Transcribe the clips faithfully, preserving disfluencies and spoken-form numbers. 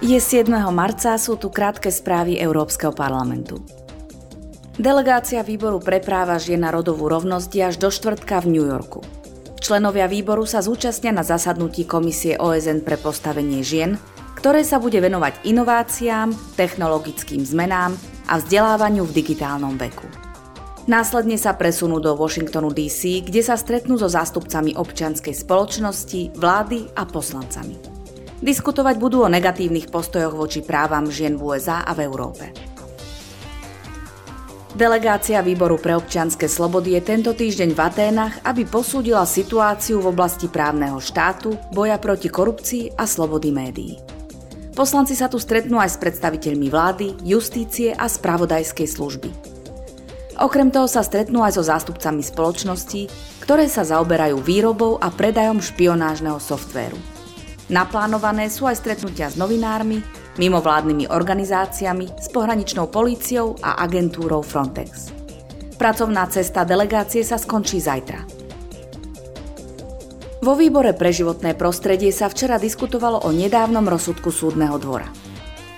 Je siedmeho marca, sú tu krátke správy Európskeho parlamentu. Delegácia Výboru pre práva žien a rodovú rovnosť je až do štvrtka v New Yorku. Členovia výboru sa zúčastnia na zasadnutí Komisie O S N pre postavenie žien, ktoré sa bude venovať inováciám, technologickým zmenám a vzdelávaniu v digitálnom veku. Následne sa presunú do Washingtonu D C, kde sa stretnú so zástupcami občianskej spoločnosti, vlády a poslancami. Diskutovať budú o negatívnych postojoch voči právam žien v U S A a v Európe. Delegácia Výboru pre občianske slobody je tento týždeň v Aténach, aby posúdila situáciu v oblasti právneho štátu, boja proti korupcii a slobody médií. Poslanci sa tu stretnú aj s predstaviteľmi vlády, justície a spravodajskej služby. Okrem toho sa stretnú aj so zástupcami spoločností, ktoré sa zaoberajú výrobou a predajom špionážneho softvéru. Naplánované sú aj stretnutia s novinármi, mimovládnymi organizáciami, s pohraničnou políciou a agentúrou Frontex. Pracovná cesta delegácie sa skončí zajtra. Vo Výbore pre životné prostredie sa včera diskutovalo o nedávnom rozsudku súdneho dvora.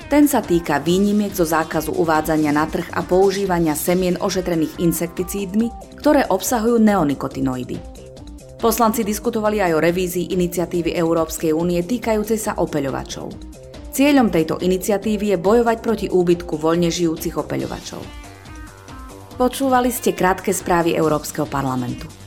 Ten sa týka výnimiek zo zákazu uvádzania na trh a používania semien ošetrených insekticídmi, ktoré obsahujú neonikotinoidy. Poslanci diskutovali aj o revízii iniciatívy Európskej únie týkajúcej sa opeľovačov. Cieľom tejto iniciatívy je bojovať proti úbytku voľne žijúcich opeľovačov. Počúvali ste krátke správy Európskeho parlamentu.